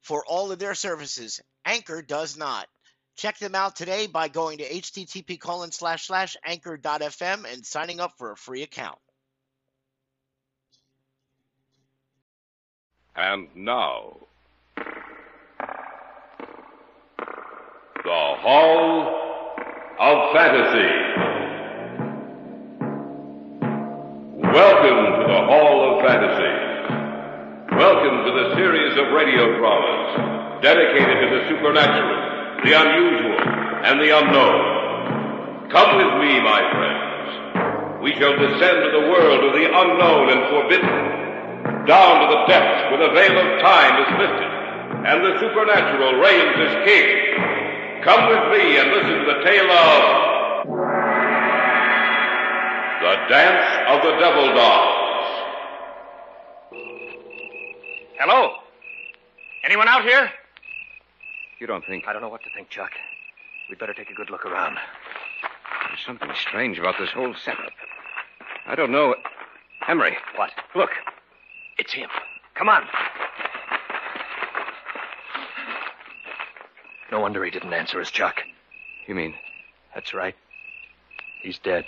for all of their services. Anchor does not. Check them out today by going to http://anchor.fm and signing up for a free account. And now, the Hall of Fantasy. Welcome to the Hall of Fantasy. Welcome to the series of radio dramas dedicated to the supernatural, the unusual, and the unknown. Come with me, my friends. We shall descend to the world of the unknown and forbidden, down to the depths where the veil of time is lifted, and the supernatural reigns as king. Come with me and listen to the tale of The Dance of the Devil Dolls. Hello? Anyone out here? You don't think... I don't know what to think, Chuck. We'd better take a good look around. There's something strange about this whole setup. I don't know... Emery. What? Look. It's him. Come on. No wonder he didn't answer us, Chuck. You mean? That's right. He's dead.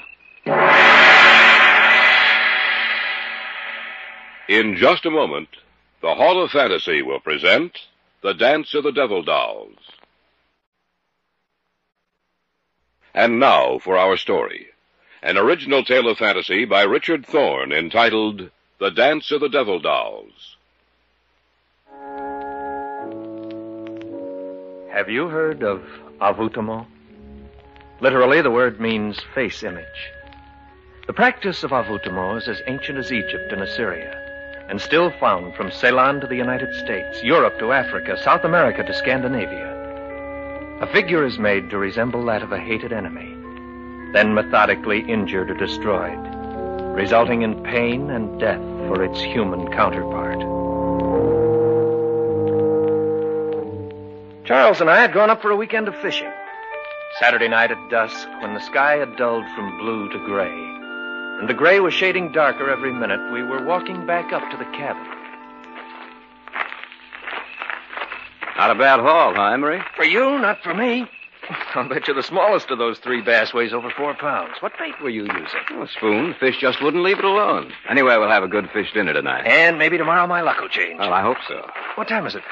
In just a moment... The Hall of Fantasy will present The Dance of the Devil Dolls. And now for our story, an original tale of fantasy by Richard Thorne entitled The Dance of the Devil Dolls. Have you heard of Avutomo? Literally, the word means face image. The practice of Avutomo is as ancient as Egypt and Assyria, and still found from Ceylon to the United States, Europe to Africa, South America to Scandinavia. A figure is made to resemble that of a hated enemy, then methodically injured or destroyed, resulting in pain and death for its human counterpart. Charles and I had gone up for a weekend of fishing. Saturday night at dusk, when the sky had dulled from blue to gray, and the gray was shading darker every minute, we were walking back up to the cabin. Not a bad haul, huh, Emery? For you, not for me. I'll bet you the smallest of those three bass weighs over 4 pounds. What bait were you using? Oh, a spoon. The fish just wouldn't leave it alone. Anyway, we'll have a good fish dinner tonight. And maybe tomorrow my luck will change. Well, I hope so. What time is it?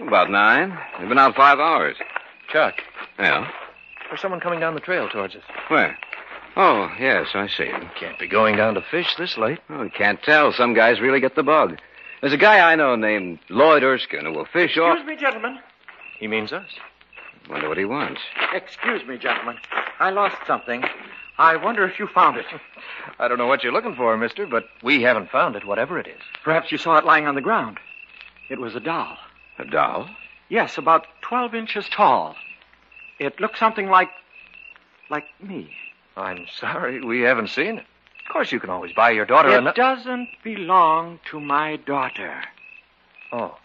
About 9. We've been out 5 hours. Chuck. Yeah? There's someone coming down the trail towards us. Where? Oh, yes, I see. You can't be going down to fish this late. Oh, you can't tell. Some guys really get the bug. There's a guy I know named Lloyd Erskine who will fish off... Excuse me, gentlemen. He means us. Wonder what he wants. Excuse me, gentlemen. I lost something. I wonder if you found it. I don't know what you're looking for, mister, but we haven't found it, whatever it is. Perhaps you saw it lying on the ground. It was a doll. A doll? Yes, about 12 inches tall. It looked something like me. I'm sorry, we haven't seen it. Of course, you can always buy your daughter It doesn't belong to my daughter. Oh.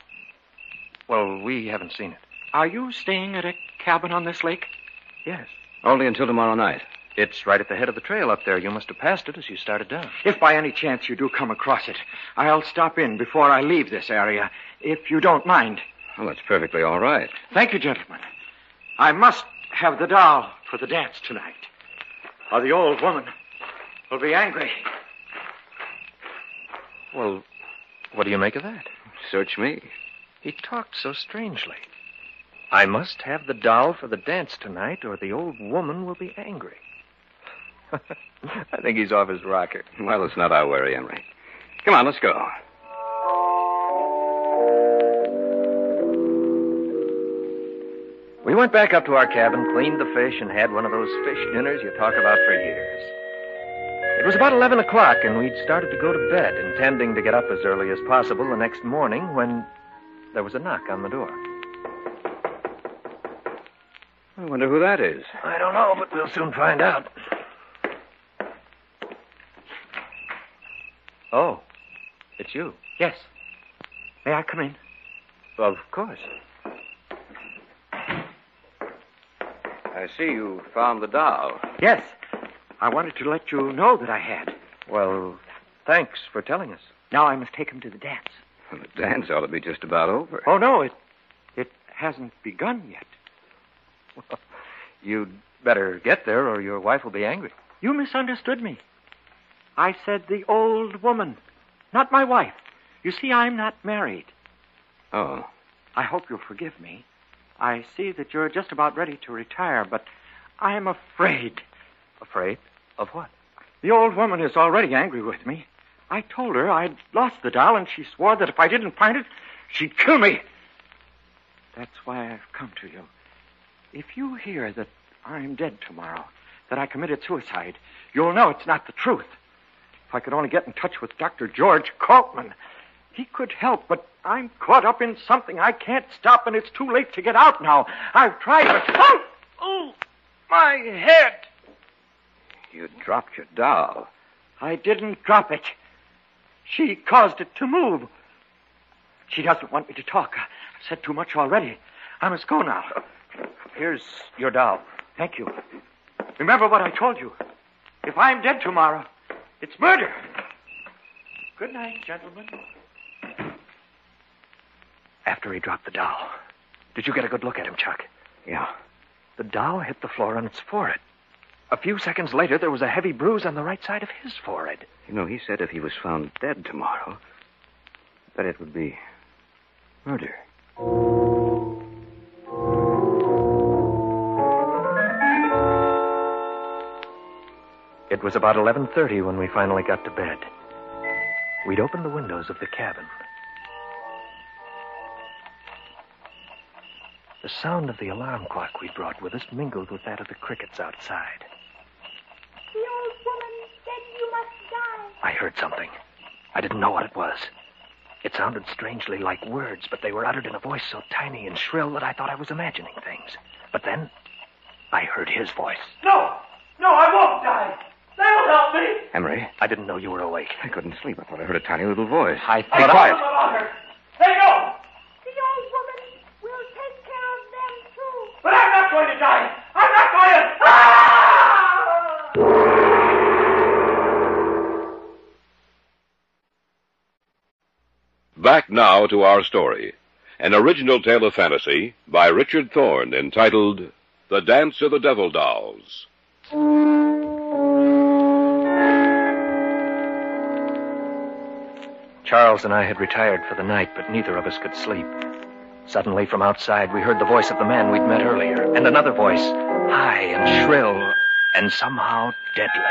Well, we haven't seen it. Are you staying at a cabin on this lake? Yes. Only until tomorrow night. It's right at the head of the trail up there. You must have passed it as you started down. If by any chance you do come across it, I'll stop in before I leave this area, if you don't mind. Well, that's perfectly all right. Thank you, gentlemen. I must have the doll for the dance tonight, or the old woman will be angry. Well, what do you make of that? Search me. He talked so strangely. I must have the doll for the dance tonight, or the old woman will be angry. I think he's off his rocker. Well, it's not our worry, Henry. Come on, let's go. We went back up to our cabin, cleaned the fish, and had one of those fish dinners you talk about for years. It was about 11 o'clock, and we'd started to go to bed, intending to get up as early as possible the next morning when there was a knock on the door. I wonder who that is. I don't know, but we'll soon find out. Oh, it's you. Yes. May I come in? Well, of course. I see you found the doll. Yes. I wanted to let you know that I had. Well, thanks for telling us. Now I must take him to the dance. Well, the dance ought to be just about over. Oh, no, it hasn't begun yet. Well, you'd better get there or your wife will be angry. You misunderstood me. I said the old woman, not my wife. You see, I'm not married. Oh. I hope you'll forgive me. I see that you're just about ready to retire, but I'm afraid. Afraid? Of what? The old woman is already angry with me. I told her I'd lost the doll, and she swore that if I didn't find it, she'd kill me. That's why I've come to you. If you hear that I'm dead tomorrow, that I committed suicide, you'll know it's not the truth. If I could only get in touch with Dr. George Kaufman, he could help, but I'm caught up in something I can't stop, and it's too late to get out now. I've tried to... Oh, my head! You dropped your doll. I didn't drop it. She caused it to move. She doesn't want me to talk. I've said too much already. I must go now. Here's your doll. Thank you. Remember what I told you. If I'm dead tomorrow... it's murder. Good night, gentlemen. After he dropped the doll, did you get a good look at him, Chuck? Yeah. The doll hit the floor on its forehead. A few seconds later, there was a heavy bruise on the right side of his forehead. You know, he said if he was found dead tomorrow, that it would be murder. It was about 11:30 when we finally got to bed. We'd opened the windows of the cabin. The sound of the alarm clock we brought with us mingled with that of the crickets outside. The old woman said you must die. I heard something. I didn't know what it was. It sounded strangely like words, but they were uttered in a voice so tiny and shrill that I thought I was imagining things. But then, I heard his voice. No! No, I won't die! They'll help me. Emery, I didn't know you were awake. I couldn't sleep. I thought I heard a tiny little voice. I thought I... Be quiet. They know. The old woman will take care of them, too. But I'm not going to die. I'm not going to... Ah! Back now to our story. An original tale of fantasy by Richard Thorne entitled The Dance of the Devil Dolls. Charles and I had retired for the night, but neither of us could sleep. Suddenly, from outside, we heard the voice of the man we'd met earlier, and another voice, high and shrill, and somehow deadly.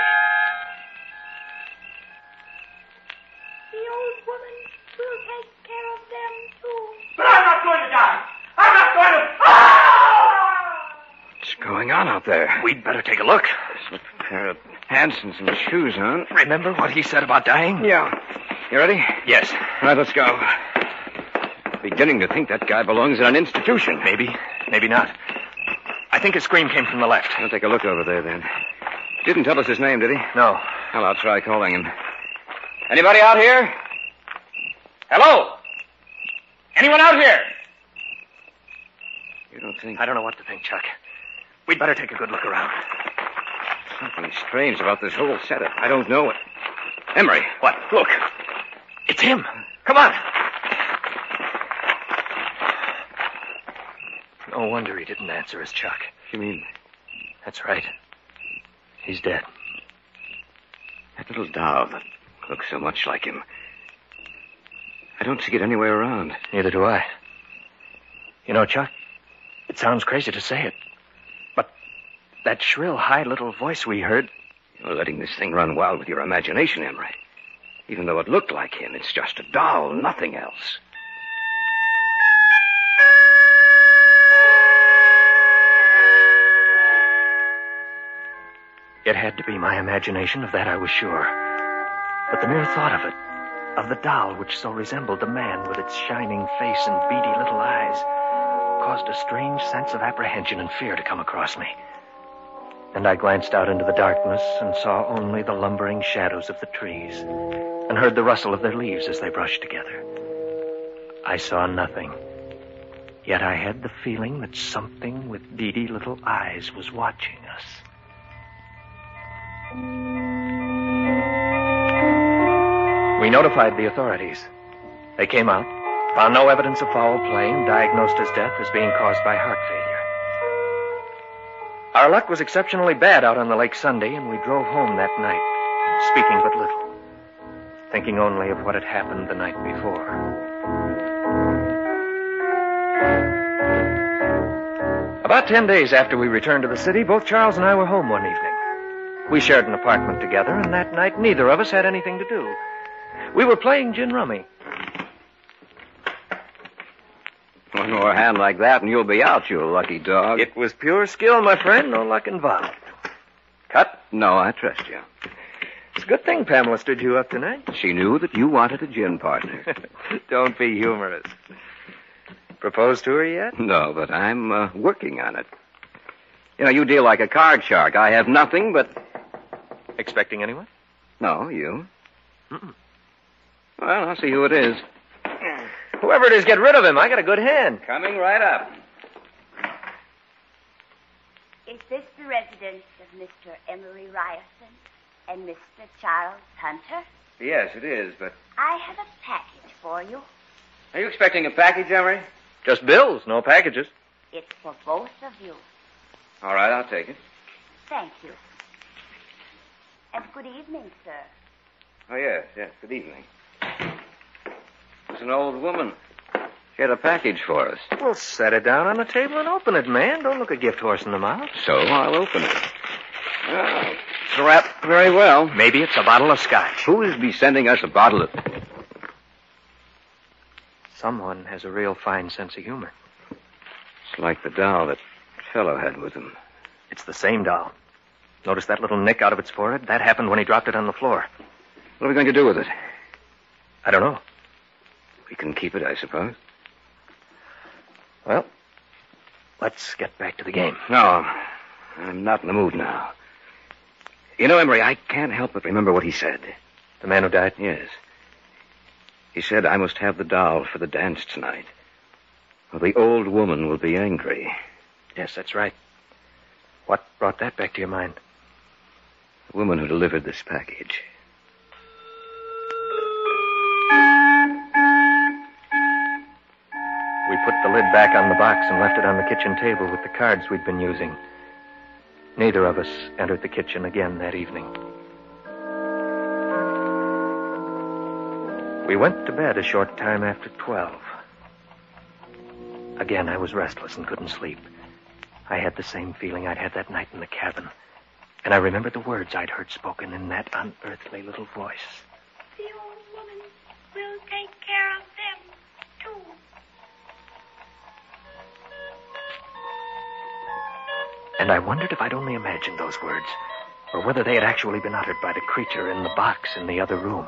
The old woman will take care of them, too. But I'm not going to die! I'm not going to... Ah! What's going on out there? We'd better take a look. There's a pair of pants and some shoes on. Remember what he said about dying? Yeah. You ready? Yes. All right, let's go. I'm beginning to think that guy belongs in an institution. Maybe. Maybe not. I think his scream came from the left. I'll take a look over there, then. Didn't tell us his name, did he? No. Well, I'll try calling him. Anybody out here? Hello? Anyone out here? You don't think... I don't know what to think, Chuck. We'd better take a good look around. Something strange about this whole setup. I don't know it. Emery. What? Look. It's him. Come on. No wonder he didn't answer us, Chuck. You mean? That's right. He's dead. That little doll that looks so much like him. I don't see it anywhere around. Neither do I. You know, Chuck, It sounds crazy to say it, but that shrill, high little voice we heard... You're letting this thing run wild with your imagination, Emery. Even though it looked like him, it's just a doll, nothing else. It had to be my imagination, of that I was sure. But the mere thought of it, of the doll which so resembled the man with its shining face and beady little eyes, caused a strange sense of apprehension and fear to come across me. And I glanced out into the darkness and saw only the lumbering shadows of the trees and heard the rustle of their leaves as they brushed together. I saw nothing, yet I had the feeling that something with beady little eyes was watching us. We notified the authorities. They came out, found no evidence of foul play, and diagnosed his death as being caused by heart failure. Our luck was exceptionally bad out on the lake Sunday, and we drove home that night, speaking but little, thinking only of what had happened the night before. About 10 days after we returned to the city, both Charles and I were home one evening. We shared an apartment together, and that night neither of us had anything to do. We were playing gin rummy. One more hand like that and you'll be out, you lucky dog. It was pure skill, my friend. No luck involved. Cut? No, I trust you. It's a good thing Pamela stood you up tonight. She knew that you wanted a gin partner. Don't be humorous. Proposed to her yet? No, but I'm working on it. You know, you deal like a card shark. I have nothing but... Expecting anyone? No, you. Mm-mm. Well, I'll see who it is. Whoever it is, get rid of him. I got a good hand. Coming right up. Is this the residence of Mr. Emery Ryerson and Mr. Charles Hunter? Yes, it is, but... I have a package for you. Are you expecting a package, Emery? Just bills, no packages. It's for both of you. All right, I'll take it. Thank you. And good evening, sir. Oh, yes, good evening. It's an old woman. She had a package for us. Well, set it down on the table and open it, man. Don't look a gift horse in the mouth. So I'll open it. Oh, it's wrapped very well. Maybe it's a bottle of scotch. Who'll be sending us a bottle of... Someone has a real fine sense of humor. It's like the doll that fellow had with him. It's the same doll. Notice that little nick out of its forehead? That happened when he dropped it on the floor. What are we going to do with it? I don't know. We can keep it, I suppose. Well, let's get back to the game. No, I'm not in the mood now. You know, Emery, I can't help but remember what he said. The man who died? Yes. He said, I must have the doll for the dance tonight, or the old woman will be angry. Yes, that's right. What brought that back to your mind? The woman who delivered this package. We put the lid back on the box and left it on the kitchen table with the cards we'd been using. Neither of us entered the kitchen again that evening. We went to bed a short time after 12. Again, I was restless and couldn't sleep. I had the same feeling I'd had that night in the cabin. And I remembered the words I'd heard spoken in that unearthly little voice. The old woman will take care of them, too. And I wondered if I'd only imagined those words, or whether they had actually been uttered by the creature in the box in the other room.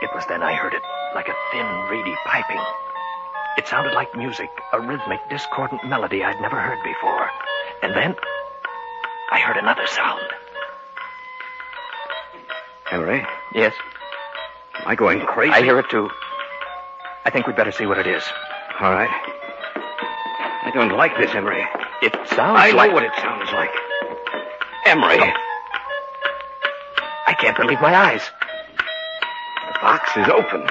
It was then I heard it, like a thin, reedy piping. It sounded like music, a rhythmic, discordant melody I'd never heard before. And then I heard another sound. Henry? Yes? Am I going crazy? I hear it, too. I think we'd better see what it is. All right. I don't like this, Emery. It sounds like... I know what it sounds like. Emery. No. I can't believe my eyes. The box is open.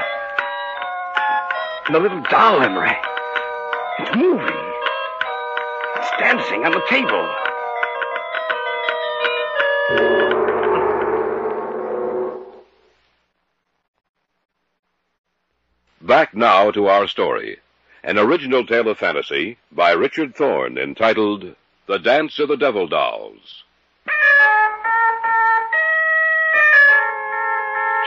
And the little doll, Emery. It's moving. It's dancing on the table. Back now to our story. an original tale of fantasy by Richard Thorne entitled The Dance of the Devil Dolls.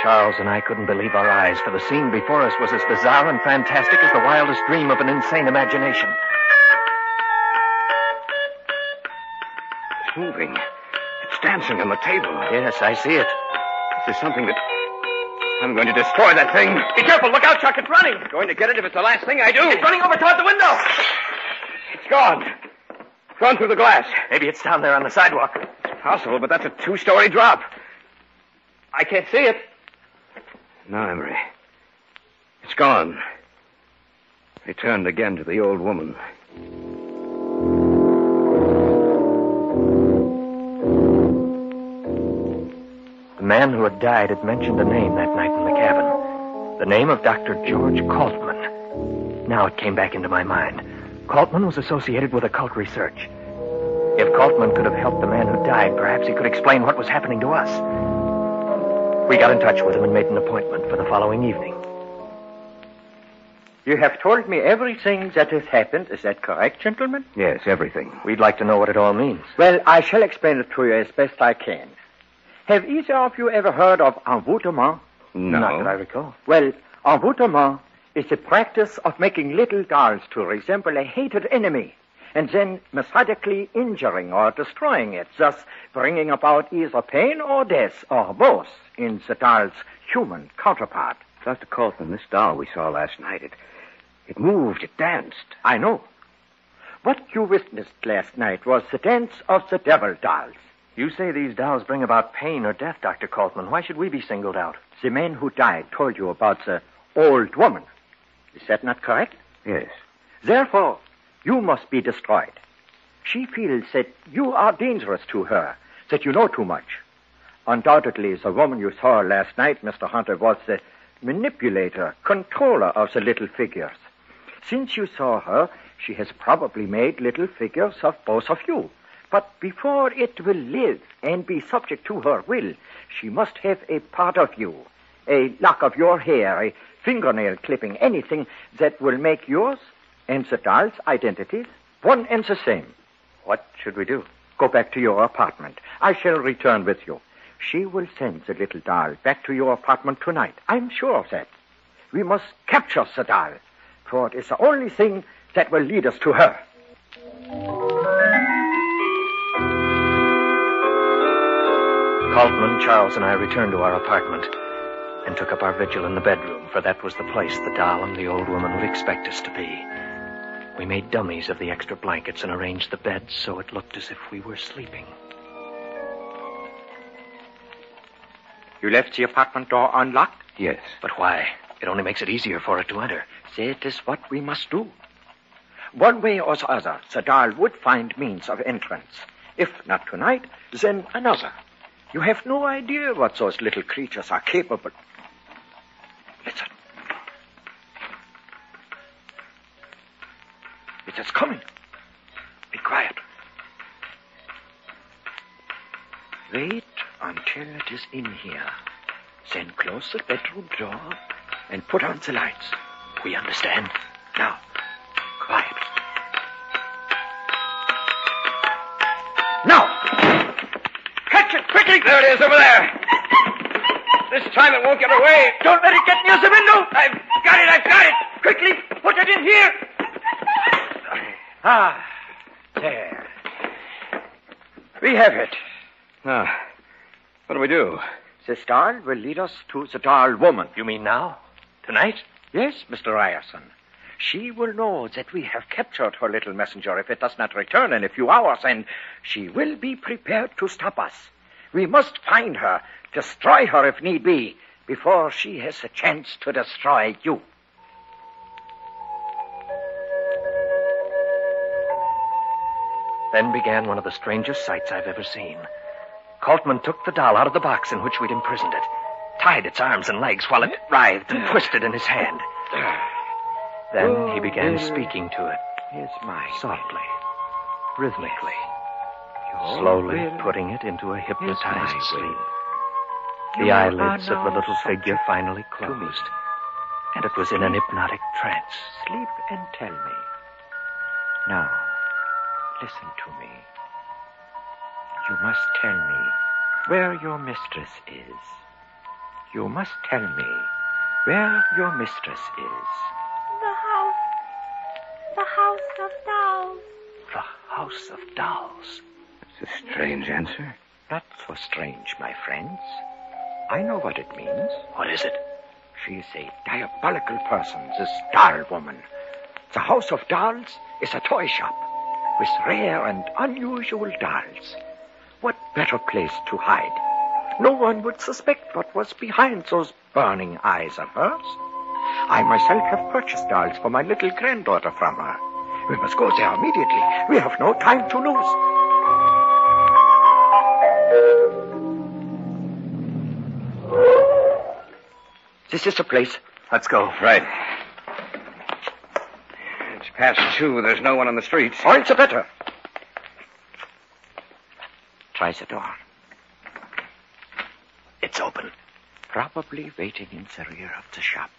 Charles and I couldn't believe our eyes, for the scene before us was as bizarre and fantastic as the wildest dream of an insane imagination. It's moving. It's dancing on the table. Yes, I see it. This is something that... I'm going to destroy that thing. Be careful. Look out, Chuck. It's running. I'm going to get it if it's the last thing I do. It's running over toward the window. It's gone. It's gone through the glass. Maybe it's down there on the sidewalk. It's possible, but that's a two-story drop. I can't see it. No, Emery. It's gone. He turned again to the old woman. The man who had died had mentioned a name that night in the cabin. The name of Dr. George Kaufman. Now it came back into my mind. Kaufman was associated with occult research. If Kaufman could have helped the man who died, perhaps he could explain what was happening to us. We got in touch with him and made an appointment for the following evening. You have told me everything that has happened. Is that correct, gentlemen? Yes, everything. We'd like to know what it all means. Well, I shall explain it to you as best I can. Have either of you ever heard of envoûtement? No. Not that I recall. Well, envoûtement is the practice of making little dolls to resemble a hated enemy and then methodically injuring or destroying it, thus bringing about either pain or death or both in the doll's human counterpart. Dr. Kaufman, this doll we saw last night, it moved, it danced. I know. What you witnessed last night was the dance of the devil dolls. You say these dolls bring about pain or death, Dr. Kaufman. Why should we be singled out? The man who died told you about the old woman. Is that not correct? Yes. Therefore, you must be destroyed. She feels that you are dangerous to her, that you know too much. Undoubtedly, the woman you saw last night, Mr. Hunter, was the manipulator, controller of the little figures. Since you saw her, she has probably made little figures of both of you. But before it will live and be subject to her will, she must have a part of you, a lock of your hair, a fingernail clipping, anything that will make yours and the doll's identities one and the same. What should we do? Go back to your apartment. I shall return with you. She will send the little doll back to your apartment tonight. I'm sure of that. We must capture the doll, for it is the only thing that will lead us to her. Kaufman, Charles, and I returned to our apartment and took up our vigil in the bedroom, for that was the place the doll and the old woman would expect us to be. We made dummies of the extra blankets and arranged the bed so it looked as if we were sleeping. You left the apartment door unlocked? Yes. But why? It only makes it easier for it to enter. That is what we must do. One way or the other, the doll would find means of entrance. If not tonight, then another. You have no idea what those little creatures are capable. Listen. It is coming. Be quiet. Wait until it is in here. Then close the bedroom door and put on the lights. We understand. Now, quiet. Quickly! There it is, over there. This time it won't get away. Don't let it get near the window. I've got it. Quickly, put it in here. Ah, there. We have it. Now, what do we do? This doll will lead us to the doll woman. You mean now? Tonight? Yes, Mr. Ryerson. She will know that we have captured her little messenger if it does not return in a few hours, and she will be prepared to stop us. We must find her, destroy her if need be, before she has a chance to destroy you. Then began one of the strangest sights I've ever seen. Kaufman took the doll out of the box in which we'd imprisoned it, tied its arms and legs while it writhed and twisted in his hand. Then he began speaking to it, softly, rhythmically. Slowly putting it into a hypnotized sleep. The eyelids of the little figure finally closed. and it was in an hypnotic trance. Sleep and tell me. Now, listen to me. You must tell me where your mistress is. You must tell me where your mistress is. The house. The house of dolls. The house of dolls. That's a strange answer. Not so strange, my friends. I know what it means. What is it? She's a diabolical person, this doll woman. The House of Dolls is a toy shop with rare and unusual dolls. What better place to hide? No one would suspect what was behind those burning eyes of hers. I myself have purchased dolls for my little granddaughter from her. We must go there immediately. We have no time to lose. This is the place. Let's go. Right. It's past 2. There's no one on the streets. All the better. Try the door. It's open. Probably waiting in the rear of the shop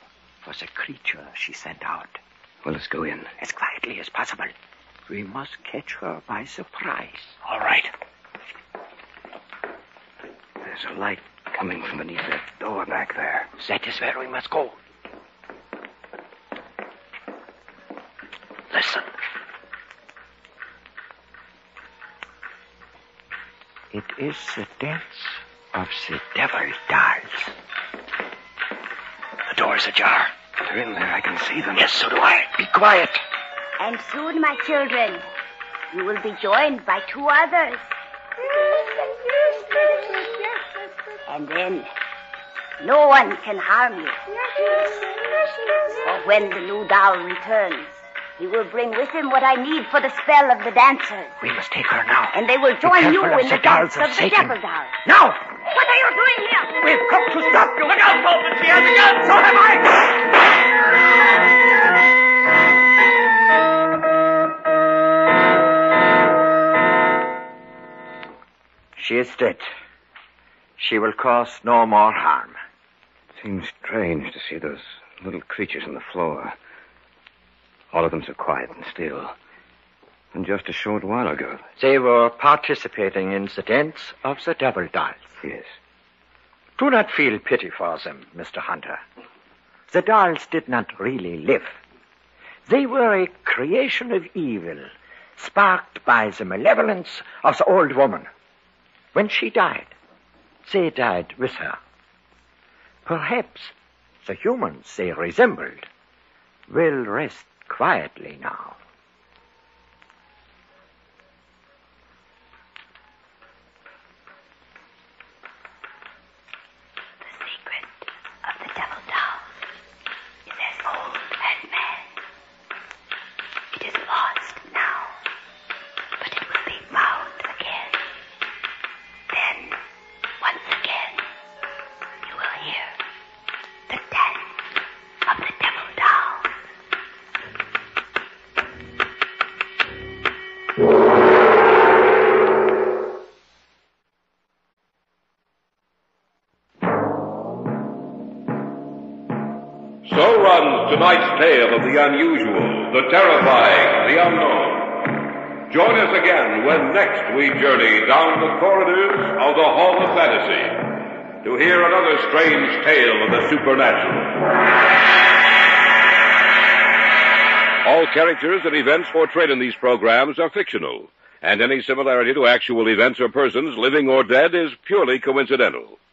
for the creature she sent out. Well, let's go in. As quietly as possible. We must catch her by surprise. All right. There's a light coming from beneath that door back there. That is where we must go. Listen. It is the dance of the devil dolls. The door is ajar. They're in there. I can see them. Yes, so do I. Be quiet. And soon, my children, you will be joined by 2 others. And then, no one can harm you. For when the new doll returns, he will bring with him what I need for the spell of the dancers. We must take her now. And they will join you in the dance of the devil dolls. Now! What are you doing here? We've come to stop you. Look out, Coleman. She has a gun. So have I. She is dead. She will cause no more harm. It seems strange to see those little creatures on the floor. All of them so quiet and still. And just a short while ago. They were participating in the dance of the devil dolls. Yes. Do not feel pity for them, Mr. Hunter. The dolls did not really live. They were a creation of evil, sparked by the malevolence of the old woman. When she died, they died with her. Perhaps the humans they resembled will rest quietly now. The secret of the devil dolls is as old as man. It is lost now, but it will be found again. Then, once again, you will hear the dance of the devil dolls. So runs tonight's tale of the unusual, the terrifying, the unknown. Join us again when next we journey down the corridors of the Hall of Fantasy to hear another strange tale of the supernatural. All characters and events portrayed in these programs are fictional, and any similarity to actual events or persons, living or dead, is purely coincidental.